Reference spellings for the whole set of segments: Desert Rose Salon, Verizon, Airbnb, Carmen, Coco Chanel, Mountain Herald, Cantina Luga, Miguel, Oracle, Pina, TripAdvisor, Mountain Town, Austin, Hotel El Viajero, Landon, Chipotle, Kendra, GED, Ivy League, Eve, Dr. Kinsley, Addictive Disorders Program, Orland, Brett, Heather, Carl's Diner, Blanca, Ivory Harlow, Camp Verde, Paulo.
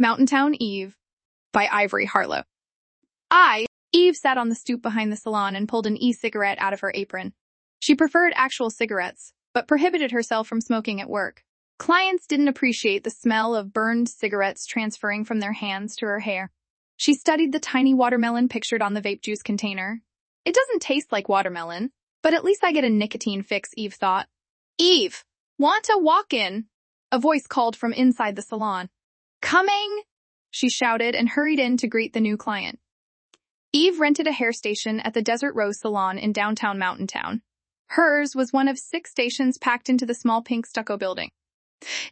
Mountain Town Eve by Ivory Harlow. Eve sat on the stoop behind the salon and pulled an e-cigarette out of her apron. She preferred actual cigarettes, but prohibited herself from smoking at work. Clients didn't appreciate the smell of burned cigarettes transferring from their hands to her hair. She studied the tiny watermelon pictured on the vape juice container. It doesn't taste like watermelon, but at least I get a nicotine fix, Eve thought. Eve, want a walk-in? A voice called from inside the salon. Coming, she shouted and hurried in to greet the new client. Eve rented a hair station at the Desert Rose Salon in downtown Mountain Town. Hers was one of 6 stations packed into the small pink stucco building.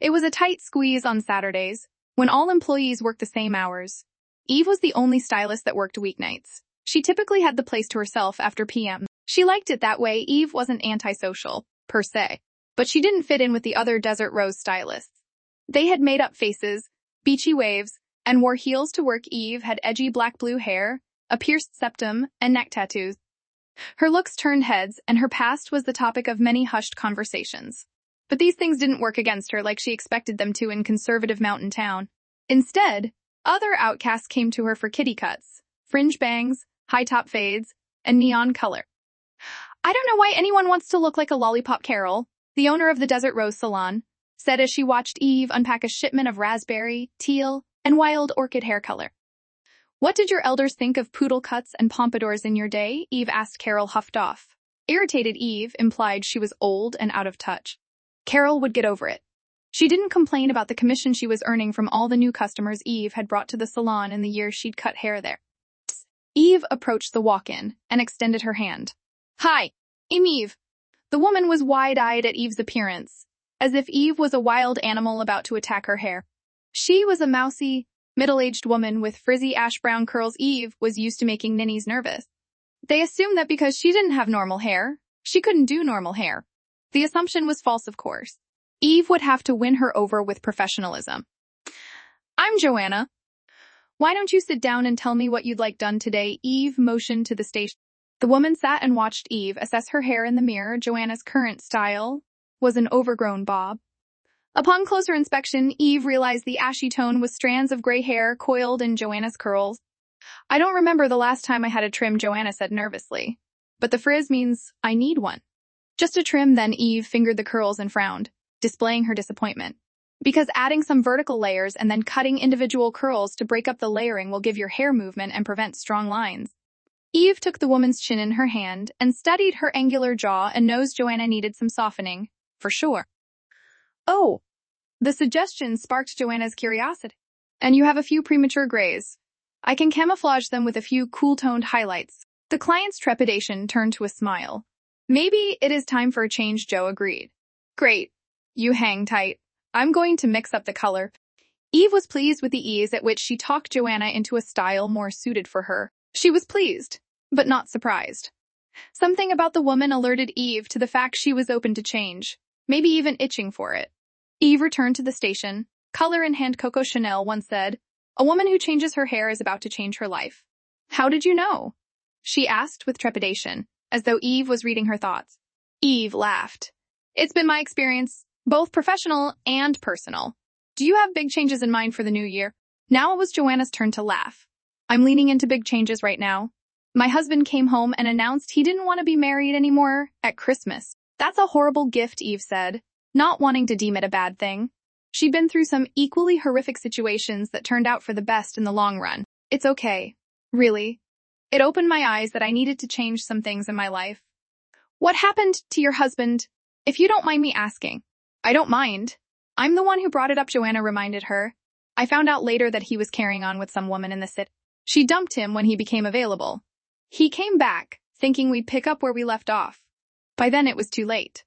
It was a tight squeeze on Saturdays, when all employees worked the same hours. Eve was the only stylist that worked weeknights. She typically had the place to herself after p.m. She liked it that way. Eve wasn't antisocial, per se, but she didn't fit in with the other Desert Rose stylists. They had made up faces, beachy waves, and wore heels to work. Eve had edgy black-blue hair, a pierced septum, and neck tattoos. Her looks turned heads, and her past was the topic of many hushed conversations. But these things didn't work against her like she expected them to in conservative Mountain Town. Instead, other outcasts came to her for kitty cuts, fringe bangs, high-top fades, and neon color. I don't know why anyone wants to look like a lollipop, Carol, the owner of the Desert Rose Salon, said as she watched Eve unpack a shipment of raspberry, teal, and wild orchid hair color. What did your elders think of poodle cuts and pompadours in your day? Eve asked. Carol huffed off. Irritated, Eve implied she was old and out of touch. Carol would get over it. She didn't complain about the commission she was earning from all the new customers Eve had brought to the salon in the year she'd cut hair there. Eve approached the walk-in and extended her hand. Hi, I'm Eve. The woman was wide-eyed at Eve's appearance, as if Eve was a wild animal about to attack her hair. She was a mousy, middle-aged woman with frizzy ash-brown curls. Eve was used to making ninnies nervous. They assumed that because she didn't have normal hair, she couldn't do normal hair. The assumption was false, of course. Eve would have to win her over with professionalism. I'm Joanna. Why don't you sit down and tell me what you'd like done today? Eve motioned to the station. The woman sat and watched Eve assess her hair in the mirror. Joanna's current style was an overgrown bob. Upon closer inspection, Eve realized the ashy tone was strands of gray hair coiled in Joanna's curls. I don't remember the last time I had a trim, Joanna said nervously. But the frizz means I need one. Just a trim, then. Eve fingered the curls and frowned, displaying her disappointment. Because adding some vertical layers and then cutting individual curls to break up the layering will give your hair movement and prevent strong lines. Eve took the woman's chin in her hand and studied her angular jaw and nose. Joanna needed some softening, for sure. Oh, the suggestion sparked Joanna's curiosity. And you have a few premature grays. I can camouflage them with a few cool-toned highlights. The client's trepidation turned to a smile. Maybe it is time for a change, Joe agreed. Great. You hang tight. I'm going to mix up the color. Eve was pleased with the ease at which she talked Joanna into a style more suited for her. She was pleased, but not surprised. Something about the woman alerted Eve to the fact she was open to change, maybe even itching for it. Eve returned to the station. Color in hand, Coco Chanel once said, "A woman who changes her hair is about to change her life." How did you know? She asked with trepidation, as though Eve was reading her thoughts. Eve laughed. It's been my experience, both professional and personal. Do you have big changes in mind for the new year? Now it was Joanna's turn to laugh. I'm leaning into big changes right now. My husband came home and announced he didn't want to be married anymore at Christmas. That's a horrible gift, Eve said, not wanting to deem it a bad thing. She'd been through some equally horrific situations that turned out for the best in the long run. It's okay. Really. It opened my eyes that I needed to change some things in my life. What happened to your husband, if you don't mind me asking? I don't mind. I'm the one who brought it up, Joanna reminded her. I found out later that he was carrying on with some woman in the city. She dumped him when he became available. He came back, thinking we'd pick up where we left off. By then it was too late.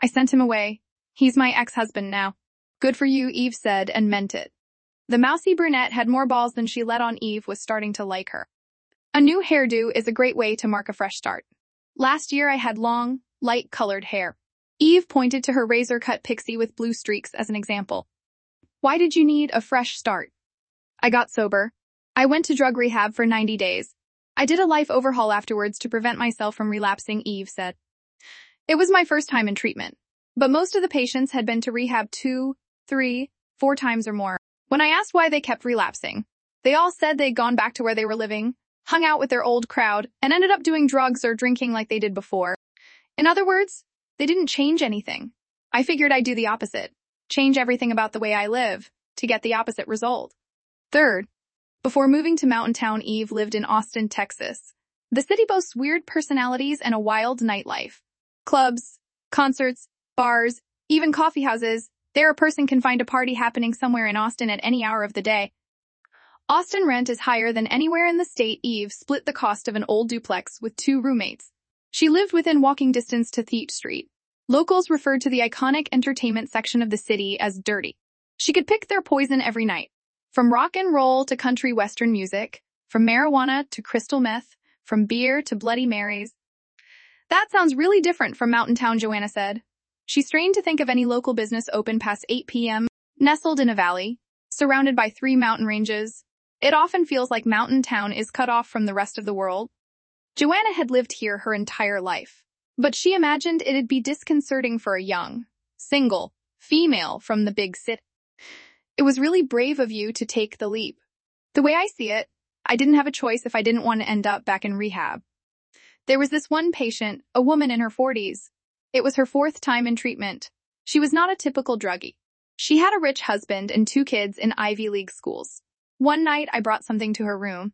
I sent him away. He's my ex-husband now. Good for you, Eve said, and meant it. The mousy brunette had more balls than she let on. Eve was starting to like her. A new hairdo is a great way to mark a fresh start. Last year I had long, light-colored hair. Eve pointed to her razor-cut pixie with blue streaks as an example. Why did you need a fresh start? I got sober. I went to drug rehab for 90 days. I did a life overhaul afterwards to prevent myself from relapsing, Eve said. It was my first time in treatment, but most of the patients had been to rehab 2, 3, 4 times or more. When I asked why they kept relapsing, they all said they'd gone back to where they were living, hung out with their old crowd, and ended up doing drugs or drinking like they did before. In other words, they didn't change anything. I figured I'd do the opposite, change everything about the way I live, to get the opposite result. Third, before moving to Mountain Town, Eve lived in Austin, Texas. The city boasts weird personalities and a wild nightlife. Clubs, concerts, bars, even coffee houses. There a person can find a party happening somewhere in Austin at any hour of the day. Austin rent is higher than anywhere in the state. Eve split the cost of an old duplex with two roommates. She lived within walking distance to 6th Street. Locals referred to the iconic entertainment section of the city as dirty. She could pick their poison every night. From rock and roll to country western music, from marijuana to crystal meth, from beer to Bloody Marys. That sounds really different from Mountain Town, Joanna said. She strained to think of any local business open past 8 p.m., nestled in a valley, surrounded by three mountain ranges. It often feels like Mountain Town is cut off from the rest of the world. Joanna had lived here her entire life, but she imagined it'd be disconcerting for a young, single, female from the big city. It was really brave of you to take the leap. The way I see it, I didn't have a choice if I didn't want to end up back in rehab. There was this one patient, a woman in her 40s. It was her fourth time in treatment. She was not a typical druggie. She had a rich husband and two kids in Ivy League schools. One night, I brought something to her room.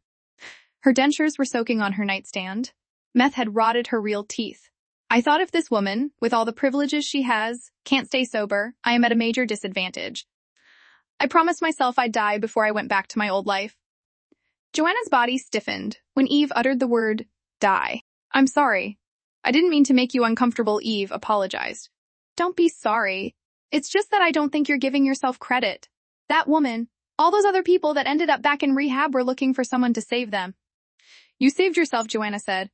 Her dentures were soaking on her nightstand. Meth had rotted her real teeth. I thought, if this woman, with all the privileges she has, can't stay sober, I am at a major disadvantage. I promised myself I'd die before I went back to my old life. Joanna's body stiffened when Eve uttered the word, die. I'm sorry. I didn't mean to make you uncomfortable, Eve apologized. Don't be sorry. It's just that I don't think you're giving yourself credit. That woman, all those other people that ended up back in rehab were looking for someone to save them. You saved yourself, Joanna said.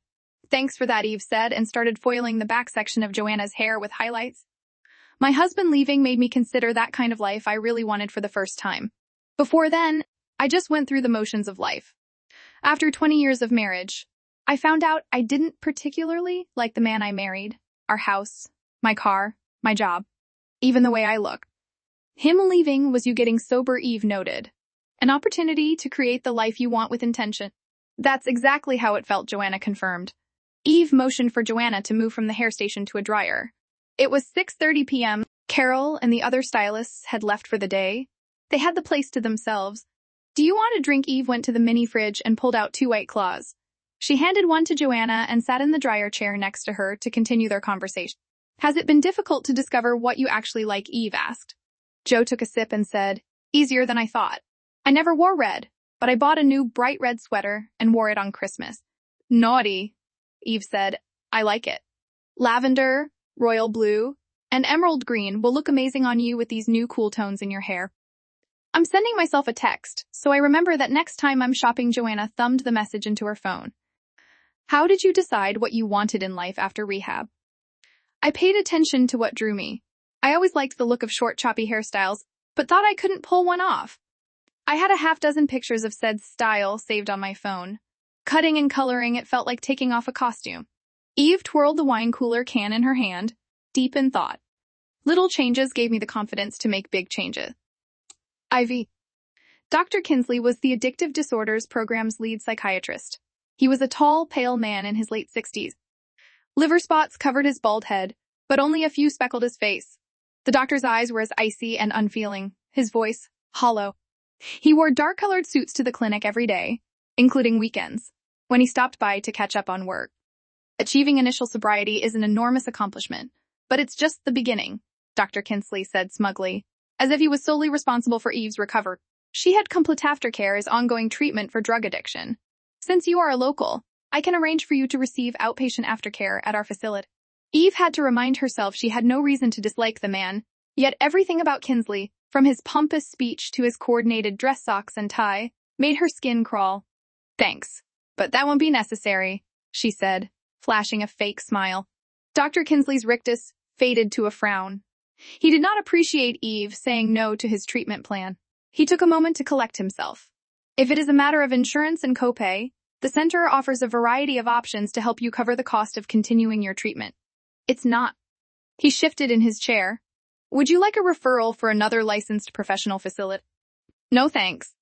Thanks for that, Eve said, and started foiling the back section of Joanna's hair with highlights. My husband leaving made me consider that kind of life I really wanted for the first time. Before then, I just went through the motions of life. After 20 years of marriage, I found out I didn't particularly like the man I married, our house, my car, my job, even the way I looked. Him leaving was you getting sober, Eve noted. An opportunity to create the life you want with intention. That's exactly how it felt, Joanna confirmed. Eve motioned for Joanna to move from the hair station to a dryer. It was 6:30 p.m. Carol and the other stylists had left for the day. They had the place to themselves. Do you want a drink? Eve went to the mini fridge and pulled out two White Claws. She handed one to Joanna and sat in the dryer chair next to her to continue their conversation. Has it been difficult to discover what you actually like? Eve asked. Joe took a sip and said, easier than I thought. I never wore red, but I bought a new bright red sweater and wore it on Christmas. Naughty, Eve said. I like it. Lavender, royal blue, and emerald green will look amazing on you with these new cool tones in your hair. I'm sending myself a text, so I remember that next time I'm shopping. Joanna thumbed the message into her phone. How did you decide what you wanted in life after rehab? I paid attention to what drew me. I always liked the look of short, choppy hairstyles, but thought I couldn't pull one off. I had a half-dozen pictures of said style saved on my phone. Cutting and coloring, it felt like taking off a costume. Eve twirled the wine cooler can in her hand, deep in thought. Little changes gave me the confidence to make big changes. Ivy. Dr. Kinsley was the Addictive Disorders Program's lead psychiatrist. He was a tall, pale man in his late 60s. Liver spots covered his bald head, but only a few speckled his face. The doctor's eyes were as icy and unfeeling, his voice hollow. He wore dark-colored suits to the clinic every day, including weekends, when he stopped by to catch up on work. Achieving initial sobriety is an enormous accomplishment, but it's just the beginning, Dr. Kinsley said smugly, as if he was solely responsible for Eve's recovery. She had complete aftercare as ongoing treatment for drug addiction. Since you are a local, I can arrange for you to receive outpatient aftercare at our facility. Eve had to remind herself she had no reason to dislike the man, yet everything about Kinsley, from his pompous speech to his coordinated dress socks and tie, made her skin crawl. Thanks, but that won't be necessary, she said, flashing a fake smile. Dr. Kinsley's rictus faded to a frown. He did not appreciate Eve saying no to his treatment plan. He took a moment to collect himself. If it is a matter of insurance and copay, the center offers a variety of options to help you cover the cost of continuing your treatment. It's not. He shifted in his chair. Would you like a referral for another licensed professional facility? No thanks.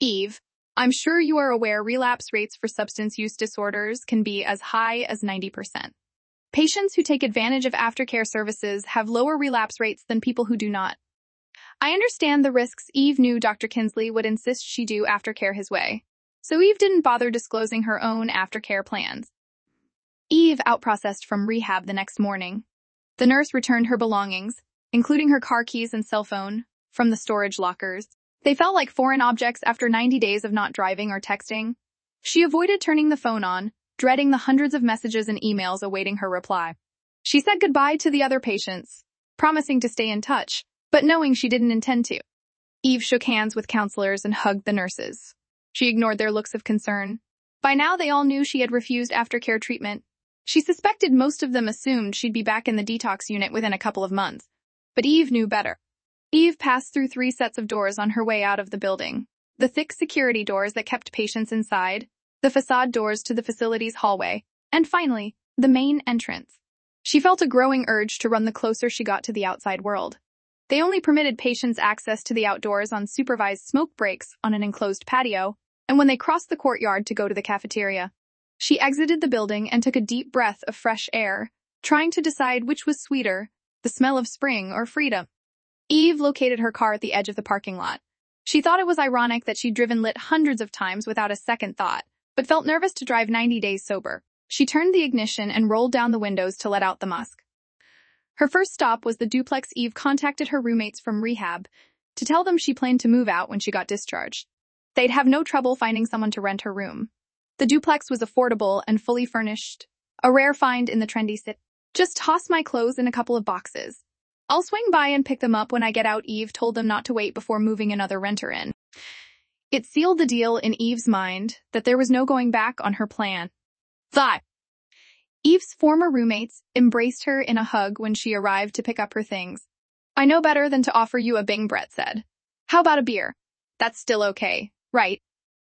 Eve, I'm sure you are aware relapse rates for substance use disorders can be as high as 90%. Patients who take advantage of aftercare services have lower relapse rates than people who do not. I understand the risks Eve knew Dr. Kinsley would insist she do aftercare his way, so Eve didn't bother disclosing her own aftercare plans. Eve outprocessed from rehab the next morning. The nurse returned her belongings, including her car keys and cell phone, from the storage lockers. They felt like foreign objects after 90 days of not driving or texting. She avoided turning the phone on, dreading the hundreds of messages and emails awaiting her reply. She said goodbye to the other patients, promising to stay in touch, but knowing she didn't intend to. Eve shook hands with counselors and hugged the nurses. She ignored their looks of concern. By now, they all knew she had refused aftercare treatment. She suspected most of them assumed she'd be back in the detox unit within a couple of months, but Eve knew better. Eve passed through 3 sets of doors on her way out of the building: the thick security doors that kept patients inside, the facade doors to the facility's hallway, and finally, the main entrance. She felt a growing urge to run the closer she got to the outside world. They only permitted patients access to the outdoors on supervised smoke breaks on an enclosed patio, and when they crossed the courtyard to go to the cafeteria. She exited the building and took a deep breath of fresh air, trying to decide which was sweeter, the smell of spring or freedom. Eve located her car at the edge of the parking lot. She thought it was ironic that she'd driven lit hundreds of times without a second thought, but felt nervous to drive 90 days sober. She turned the ignition and rolled down the windows to let out the musk. Her first stop was the duplex Eve contacted her roommates from rehab to tell them she planned to move out when she got discharged. They'd have no trouble finding someone to rent her room. The duplex was affordable and fully furnished, a rare find in the trendy city. "Just toss my clothes in a couple of boxes. I'll swing by and pick them up when I get out," Eve told them not to wait before moving another renter in. It sealed the deal in Eve's mind that there was no going back on her plan. Eve's former roommates embraced her in a hug when she arrived to pick up her things. "I know better than to offer you a bing," Brett said. "How about a beer? That's still okay, right?"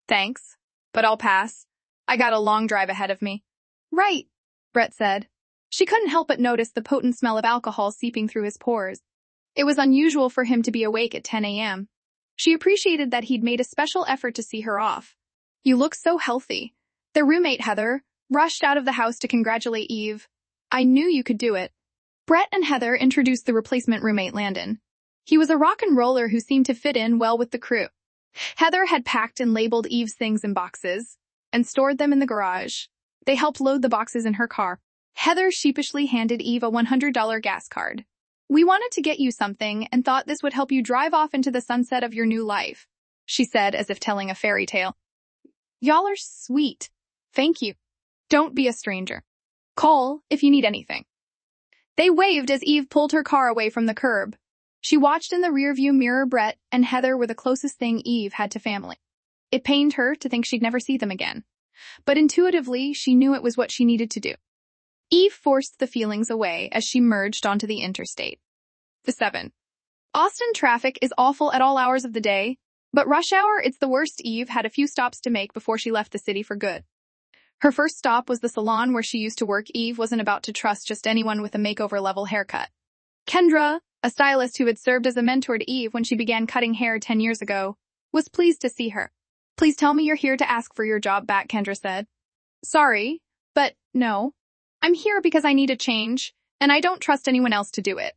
"Thanks, but I'll pass. I got a long drive ahead of me." "Right," Brett said. She couldn't help but notice the potent smell of alcohol seeping through his pores. It was unusual for him to be awake at 10 a.m. She appreciated that he'd made a special effort to see her off. "You look so healthy." Their roommate, Heather, rushed out of the house to congratulate Eve. "I knew you could do it." Brett and Heather introduced the replacement roommate, Landon. He was a rock and roller who seemed to fit in well with the crew. Heather had packed and labeled Eve's things in boxes and stored them in the garage. They helped load the boxes in her car. Heather sheepishly handed Eve a $100 gas card. "We wanted to get you something and thought this would help you drive off into the sunset of your new life," she said as if telling a fairy tale. "Y'all are sweet. Thank you. Don't be a stranger. Call if you need anything." They waved as Eve pulled her car away from the curb. She watched in the rearview mirror. Brett and Heather were the closest thing Eve had to family. It pained her to think she'd never see them again, but intuitively she knew it was what she needed to do. Eve forced the feelings away as she merged onto the interstate. 7. Austin traffic is awful at all hours of the day, but rush hour it's the worst. Eve had a few stops to make before she left the city for good. Her first stop was the salon where she used to work. Eve wasn't about to trust just anyone with a makeover-level haircut. Kendra, a stylist who had served as a mentor to Eve when she began cutting hair 10 years ago, was pleased to see her. "Please tell me you're here to ask for your job back," Kendra said. "Sorry, but no. I'm here because I need a change, and I don't trust anyone else to do it."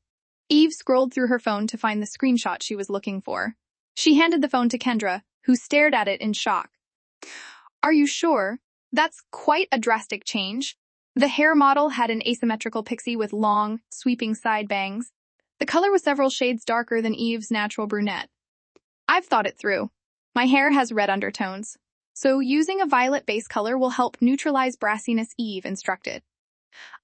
Eve scrolled through her phone to find the screenshot she was looking for. She handed the phone to Kendra, who stared at it in shock. "Are you sure? That's quite a drastic change." The hair model had an asymmetrical pixie with long, sweeping side bangs. The color was several shades darker than Eve's natural brunette. "I've thought it through. My hair has red undertones, so using a violet base color will help neutralize brassiness," Eve instructed.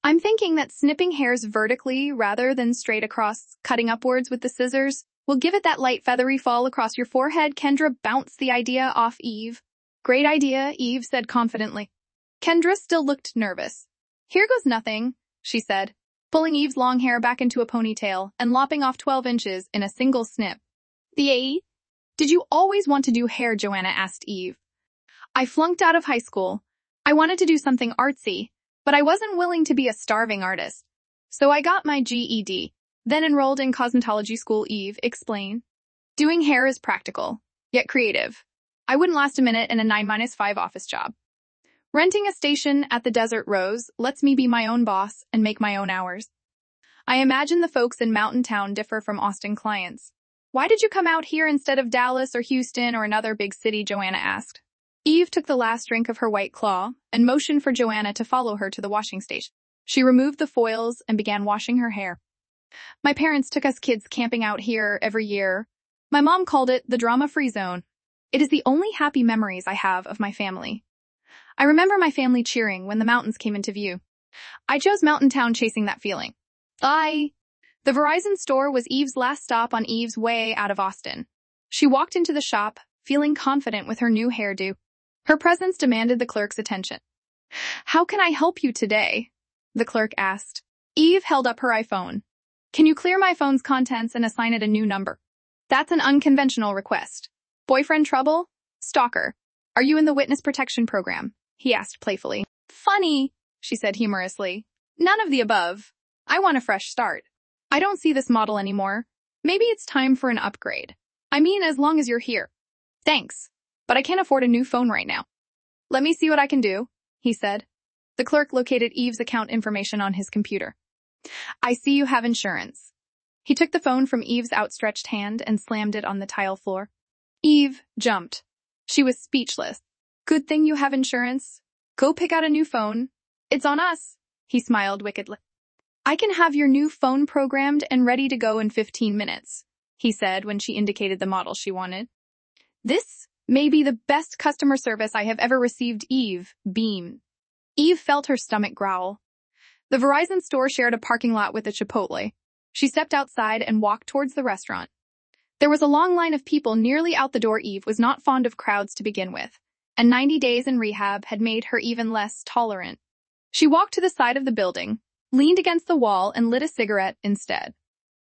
"I'm thinking that snipping hairs vertically rather than straight across, cutting upwards with the scissors, will give it that light feathery fall across your forehead." Kendra bounced the idea off Eve. "Great idea," Eve said confidently. Kendra still looked nervous. "Here goes nothing," she said, pulling Eve's long hair back into a ponytail and lopping off 12 inches in a single snip. "Did you always want to do hair?" Joanna asked Eve. "I flunked out of high school. I wanted to do something artsy, but I wasn't willing to be a starving artist. So I got my GED, then enrolled in cosmetology school," Eve explained. "Doing hair is practical, yet creative. I wouldn't last a minute in a 9-5 office job. Renting a station at the Desert Rose lets me be my own boss and make my own hours. I imagine the folks in Mountain Town differ from Austin clients. "Why did you come out here instead of Dallas or Houston or another big city?" Joanna asked. Eve took the last drink of her White Claw and motioned for Joanna to follow her to the washing station. She removed the foils and began washing her hair. "My parents took us kids camping out here every year. My mom called it the drama-free zone. It is the only happy memories I have of my family. I remember my family cheering when the mountains came into view. I chose Mountain Town chasing that feeling." Bye. The Verizon store was Eve's last stop on Eve's way out of Austin. She walked into the shop, feeling confident with her new hairdo. Her presence demanded the clerk's attention. "How can I help you today?" the clerk asked. Eve held up her iPhone. "Can you clear my phone's contents and assign it a new number?" "That's an unconventional request. Boyfriend trouble? Stalker. Are you in the witness protection program?" he asked playfully. "Funny," she said humorously. "None of the above. I want a fresh start. I don't see this model anymore. Maybe it's time for an upgrade. I mean, as long as you're here." "Thanks, but I can't afford a new phone right now." "Let me see what I can do," he said. The clerk located Eve's account information on his computer. "I see you have insurance." He took the phone from Eve's outstretched hand and slammed it on the tile floor. Eve jumped. She was speechless. "Good thing you have insurance. Go pick out a new phone. It's on us," he smiled wickedly. "I can have your new phone programmed and ready to go in 15 minutes, he said when she indicated the model she wanted. "This may be the best customer service I have ever received." Eve beamed. Eve felt her stomach growl. The Verizon store shared a parking lot with a Chipotle. She stepped outside and walked towards the restaurant. There was a long line of people nearly out the door. Eve was not fond of crowds to begin with, and 90 days in rehab had made her even less tolerant. She walked to the side of the building, leaned against the wall and lit a cigarette instead.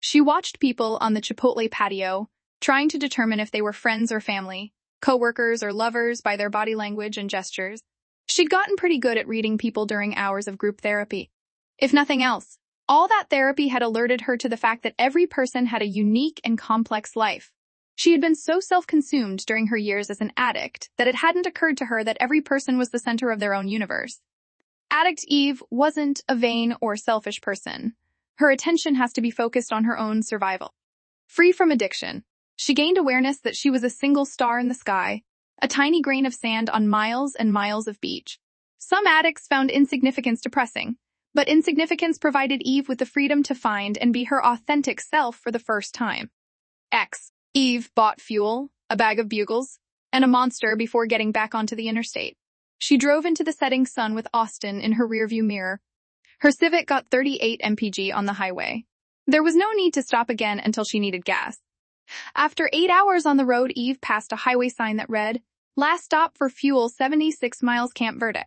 She watched people on the Chipotle patio, trying to determine if they were friends or family, co-workers or lovers by their body language and gestures. She'd gotten pretty good at reading people during hours of group therapy. If nothing else, all that therapy had alerted her to the fact that every person had a unique and complex life. She had been so self-consumed during her years as an addict that it hadn't occurred to her that every person was the center of their own universe. Addict Eve wasn't a vain or selfish person. Her attention has to be focused on her own survival. Free from addiction, she gained awareness that she was a single star in the sky, a tiny grain of sand on miles and miles of beach. Some addicts found insignificance depressing, but insignificance provided Eve with the freedom to find and be her authentic self for the first time. Eve bought fuel, a bag of bugles, and a monster before getting back onto the interstate. She drove into the setting sun with Austin in her rearview mirror. Her Civic got 38 mpg on the highway. There was no need to stop again until she needed gas. After 8 hours on the road, Eve passed a highway sign that read, "Last stop for fuel, 76 miles, Camp Verde."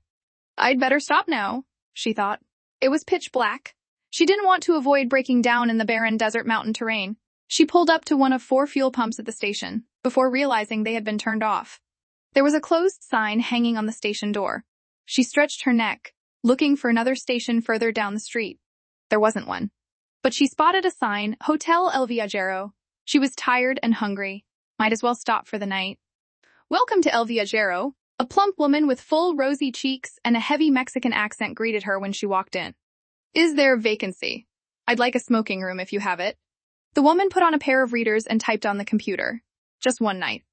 "I'd better stop now," she thought. It was pitch black. She didn't want to avoid breaking down in the barren desert mountain terrain. She pulled up to one of 4 fuel pumps at the station, before realizing they had been turned off. There was a closed sign hanging on the station door. She stretched her neck, looking for another station further down the street. There wasn't one. But she spotted a sign, Hotel El Viajero. She was tired and hungry. Might as well stop for the night. "Welcome to El Viajero," a plump woman with full rosy cheeks and a heavy Mexican accent greeted her when she walked in. "Is there a vacancy? I'd like a smoking room if you have it." The woman put on a pair of readers and typed on the computer. "Just one night."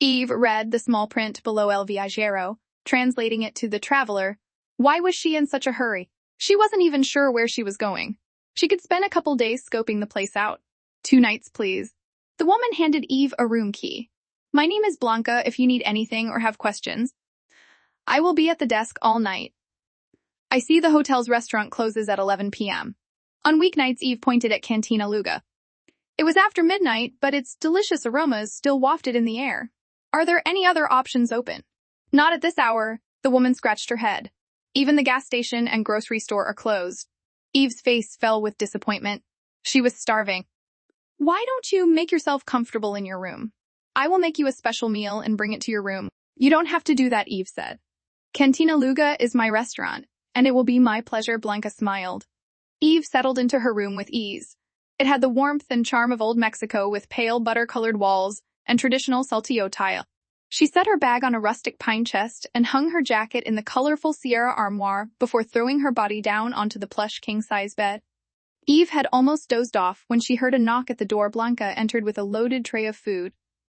Eve read the small print below El Viajero, translating it to the traveler. Why was she in such a hurry? She wasn't even sure where she was going. She could spend a couple days scoping the place out. "Two nights, please." The woman handed Eve a room key. "My name is Blanca if you need anything or have questions. I will be at the desk all night." "I see the hotel's restaurant closes at 11 p.m. On weeknights, Eve pointed at Cantina Luga. It was after midnight, but its delicious aromas still wafted in the air. "Are there any other options open?" "Not at this hour," the woman scratched her head. "Even the gas station and grocery store are closed." Eve's face fell with disappointment. She was starving. "Why don't you make yourself comfortable in your room? I will make you a special meal and bring it to your room." "You don't have to do that," Eve said. "Cantina Luga is my restaurant, and it will be my pleasure," Blanca smiled. Eve settled into her room with ease. It had the warmth and charm of old Mexico with pale butter-colored walls, and traditional saltillo tile. She set her bag on a rustic pine chest and hung her jacket in the colorful Sierra armoire before throwing her body down onto the plush king-size bed. Eve had almost dozed off when she heard a knock at the door. Blanca entered with a loaded tray of food.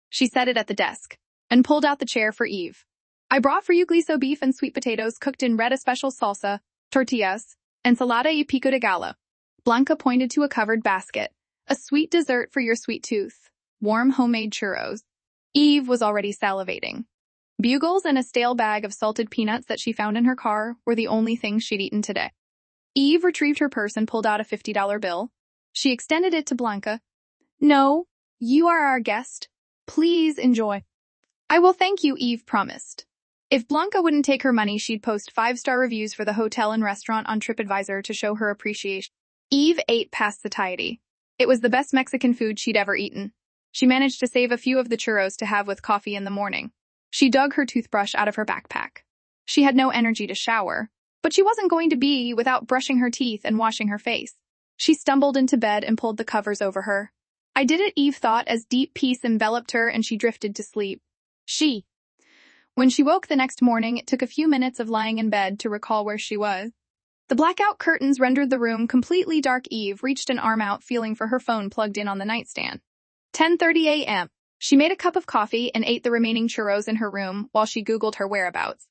She set it at the desk and pulled out the chair for Eve. "I brought for you chorizo beef and sweet potatoes cooked in red especial salsa, tortillas, ensalada y pico de gallo." Blanca pointed to a covered basket. "A sweet dessert for your sweet tooth. Warm homemade churros." Eve was already salivating. Bugles and a stale bag of salted peanuts that she found in her car were the only things she'd eaten today. Eve retrieved her purse and pulled out a $50 bill. She extended it to Blanca. "No, you are our guest. Please enjoy." "I will thank you," Eve promised. If Blanca wouldn't take her money, she'd post 5-star reviews for the hotel and restaurant on TripAdvisor to show her appreciation. Eve ate past satiety. It was the best Mexican food she'd ever eaten. She managed to save a few of the churros to have with coffee in the morning. She dug her toothbrush out of her backpack. She had no energy to shower, but she wasn't going to be without brushing her teeth and washing her face. She stumbled into bed and pulled the covers over her. "I did it," Eve thought as deep peace enveloped her and she drifted to sleep. When she woke the next morning, it took a few minutes of lying in bed to recall where she was. The blackout curtains rendered the room completely dark. Eve reached an arm out, feeling for her phone plugged in on the nightstand. 10:30 a.m. She made a cup of coffee and ate the remaining churros in her room while she Googled her whereabouts.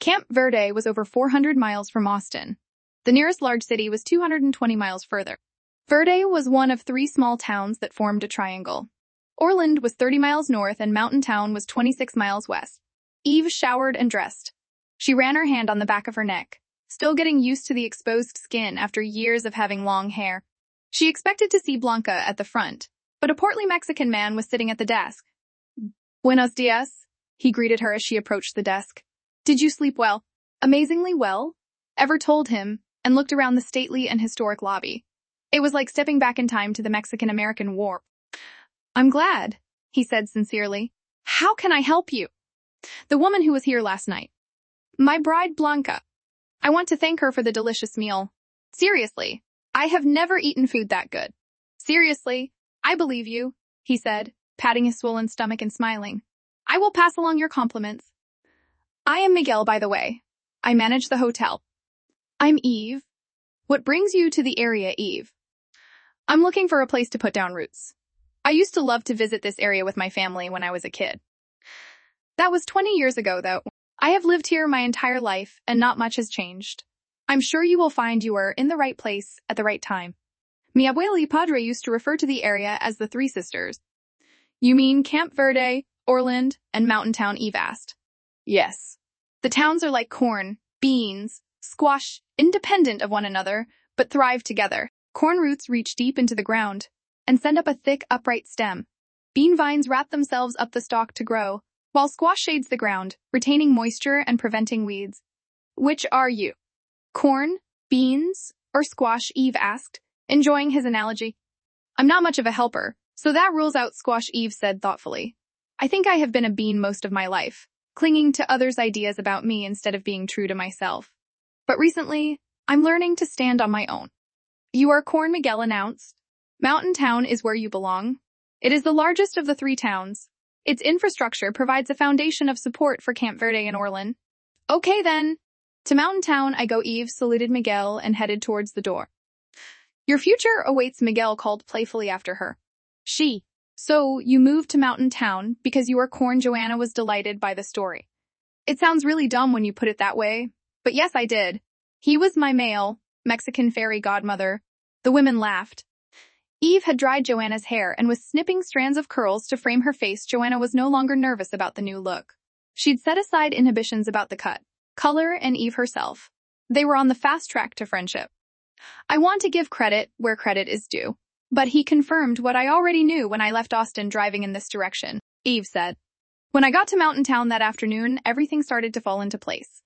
Camp Verde was over 400 miles from Austin. The nearest large city was 220 miles further. Verde was one of 3 small towns that formed a triangle. Orland was 30 miles north and Mountain Town was 26 miles west. Eve showered and dressed. She ran her hand on the back of her neck, still getting used to the exposed skin after years of having long hair. She expected to see Blanca at the front, but a portly Mexican man was sitting at the desk. "Buenos dias," he greeted her as she approached the desk. "Did you sleep well?" "Amazingly well," Ever told him, and looked around the stately and historic lobby. It was like stepping back in time to the Mexican-American War. "I'm glad," he said sincerely. "How can I help you?" "The woman who was here last night. My bride Blanca. I want to thank her for the delicious meal. Seriously, I have never eaten food that good." "Seriously? I believe you," he said, patting his swollen stomach and smiling. "I will pass along your compliments. I am Miguel, by the way. I manage the hotel." "I'm Eve." "What brings you to the area, Eve?" "I'm looking for a place to put down roots. I used to love to visit this area with my family when I was a kid. That was 20 years ago, though. I have lived here my entire life, and not much has changed. I'm sure you will find you are in the right place at the right time." Mi abuela y padre used to refer to the area as the Three Sisters. "You mean Camp Verde, Orland, and Mountain Town?" Eve asked. "Yes. The towns are like corn, beans, squash, independent of one another, but thrive together. Corn roots reach deep into the ground and send up a thick, upright stem. Bean vines wrap themselves up the stalk to grow, while squash shades the ground, retaining moisture and preventing weeds." "Which are you? Corn, beans, or squash?" Eve asked, enjoying his analogy. "I'm not much of a helper, so that rules out squash," Eve said thoughtfully. "I think I have been a bean most of my life, clinging to others' ideas about me instead of being true to myself. But recently, I'm learning to stand on my own." "You are corn," Miguel announced. "Mountain Town is where you belong. It is the largest of the 3 towns. Its infrastructure provides a foundation of support for Camp Verde and Orland." "Okay, then. To Mountain Town I go," Eve saluted Miguel and headed towards the door. "Your future awaits," Miguel called playfully after her. So you moved to Mountain Town because you are corn? Joanna was delighted by the story. "It sounds really dumb when you put it that way, but yes, I did. He was my male, Mexican fairy godmother." The women laughed. Eve had dried Joanna's hair and was snipping strands of curls to frame her face. Joanna was no longer nervous about the new look. She'd set aside inhibitions about the cut, color, and Eve herself. They were on the fast track to friendship. "I want to give credit where credit is due, but he confirmed what I already knew when I left Austin driving in this direction," Eve said. "When I got to Mountain Town that afternoon, everything started to fall into place.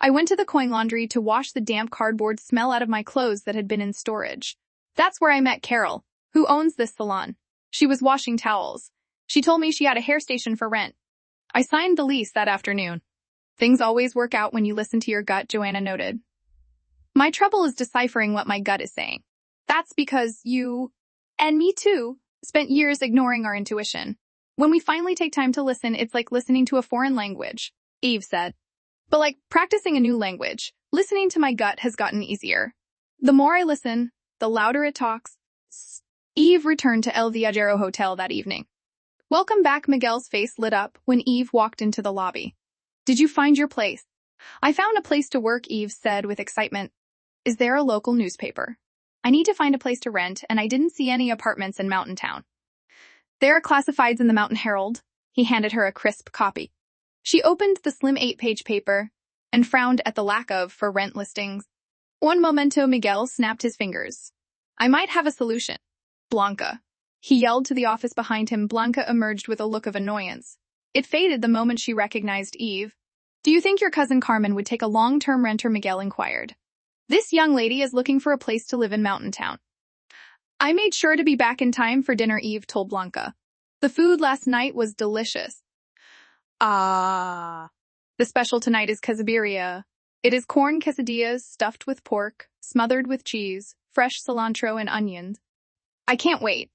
I went to the coin laundry to wash the damp cardboard smell out of my clothes that had been in storage. That's where I met Carol, who owns this salon. She was washing towels. She told me she had a hair station for rent. I signed the lease that afternoon." "Things always work out when you listen to your gut," Joanna noted. "My trouble is deciphering what my gut is saying. That's because you, and me too, spent years ignoring our intuition. When we finally take time to listen, it's like listening to a foreign language, Eve said. But like practicing a new language, listening to my gut has gotten easier. The more I listen, the louder it talks. Eve returned to El Viajero Hotel that evening. Welcome back, Miguel's face lit up when Eve walked into the lobby. Did you find your place? I found a place to work, Eve said with excitement. Is there a local newspaper? I need to find a place to rent, and I didn't see any apartments in Mountain Town. There are classifieds in the Mountain Herald. He handed her a crisp copy. She opened the slim 8-page paper and frowned at the lack of for rent listings. Un momento, Miguel snapped his fingers. I might have a solution. Blanca. He yelled to the office behind him. Blanca emerged with a look of annoyance. It faded the moment she recognized Eve. Do you think your cousin Carmen would take a long-term renter? Miguel inquired. This young lady is looking for a place to live in Mountain Town. I made sure to be back in time for dinner, Eve told Blanca. The food last night was delicious. The special tonight is quesadilla. It is corn quesadillas stuffed with pork, smothered with cheese, fresh cilantro and onions. I can't wait.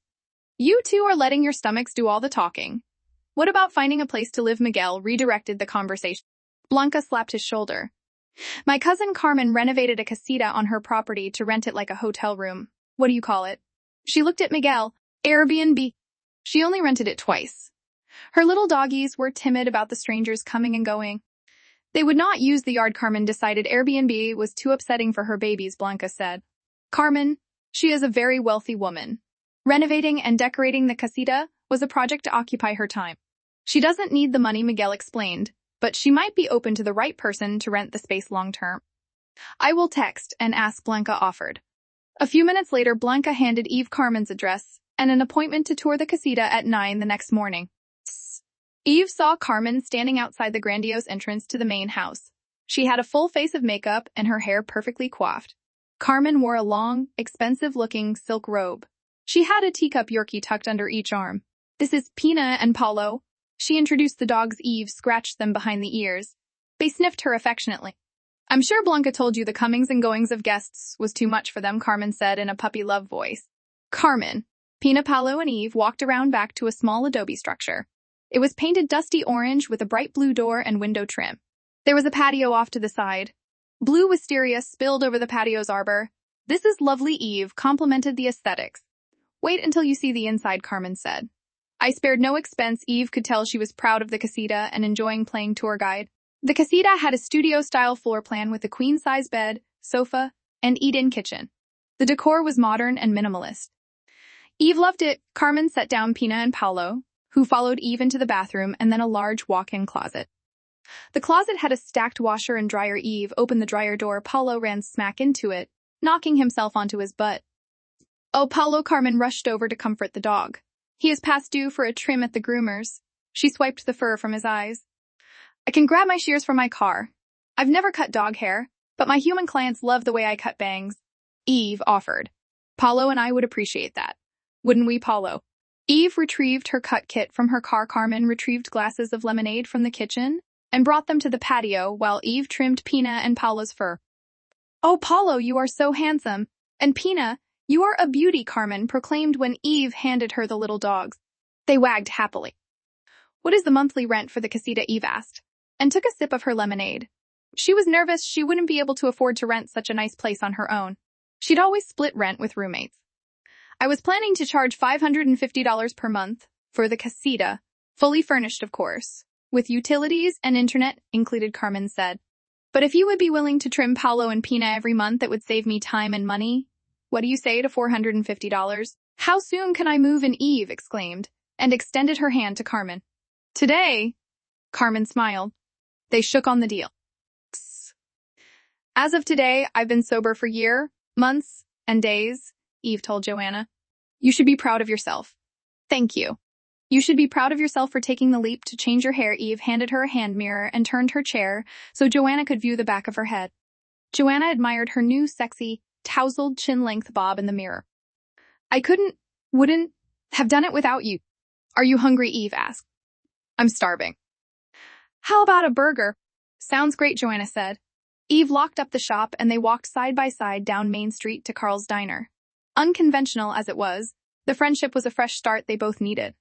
You two are letting your stomachs do all the talking. What about finding a place to live? Miguel redirected the conversation. Blanca slapped his shoulder. My cousin Carmen renovated a casita on her property to rent it like a hotel room. What do you call it? She looked at Miguel. Airbnb. She only rented it twice. Her little doggies were timid about the strangers coming and going. They would not use the yard. Carmen decided Airbnb was too upsetting for her babies, Blanca said. Carmen, she is a very wealthy woman. Renovating and decorating the casita was a project to occupy her time. She doesn't need the money, Miguel explained, but she might be open to the right person to rent the space long-term. I will text and ask, Blanca offered. A few minutes later, Blanca handed Eve Carmen's address and an appointment to tour the casita at 9 the next morning. Eve saw Carmen standing outside the grandiose entrance to the main house. She had a full face of makeup and her hair perfectly coiffed. Carmen wore a long, expensive-looking silk robe. She had a teacup Yorkie tucked under each arm. This is Pina and Paulo. She introduced the dogs. Eve scratched them behind the ears. They sniffed her affectionately. I'm sure Blanca told you the comings and goings of guests was too much for them, Carmen said in a puppy-love voice. Carmen, Pina, Paulo, and Eve walked around back to a small adobe structure. It was painted dusty orange with a bright blue door and window trim. There was a patio off to the side. Blue wisteria spilled over the patio's arbor. This is lovely, Eve complimented the aesthetics. Wait until you see the inside, Carmen said. I spared no expense. Eve could tell she was proud of the casita and enjoying playing tour guide. The casita had a studio-style floor plan with a queen-size bed, sofa, and eat-in kitchen. The decor was modern and minimalist. Eve loved it. Carmen set down Pina and Paulo, who followed Eve into the bathroom and then a large walk-in closet. The closet had a stacked washer and dryer. Eve opened the dryer door. Paulo ran smack into it, knocking himself onto his butt. Oh, Paulo, Carmen rushed over to comfort the dog. He is past due for a trim at the groomer's. She swiped the fur from his eyes. I can grab my shears from my car. I've never cut dog hair, but my human clients love the way I cut bangs. Eve offered. Paulo and I would appreciate that. Wouldn't we, Paulo? Eve retrieved her cut kit from her car. Carmen retrieved glasses of lemonade from the kitchen and brought them to the patio while Eve trimmed Pina and Paulo's fur. Oh, Paulo, you are so handsome. And Pina, you are a beauty, Carmen proclaimed when Eve handed her the little dogs. They wagged happily. What is the monthly rent for the casita? Eve asked, and took a sip of her lemonade. She was nervous she wouldn't be able to afford to rent such a nice place on her own. She'd always split rent with roommates. I was planning to charge $550 per month for the casita, fully furnished, of course, with utilities and internet included, Carmen said. But if you would be willing to trim Paulo and Pina every month, that would save me time and money. What do you say to $450? How soon can I move in? Eve exclaimed, and extended her hand to Carmen. Today, Carmen smiled. They shook on the deal. As of today, I've been sober for year, months, and days, Eve told Joanna. You should be proud of yourself. Thank you. You should be proud of yourself for taking the leap to change your hair. Eve handed her a hand mirror and turned her chair so Joanna could view the back of her head. Joanna admired her new, sexy, tousled chin-length bob in the mirror. I wouldn't have done it without you. Are you hungry? Eve asked. I'm starving. How about a burger? Sounds great, Joanna said. Eve locked up the shop and they walked side by side down Main Street to Carl's Diner. Unconventional as it was, the friendship was a fresh start they both needed.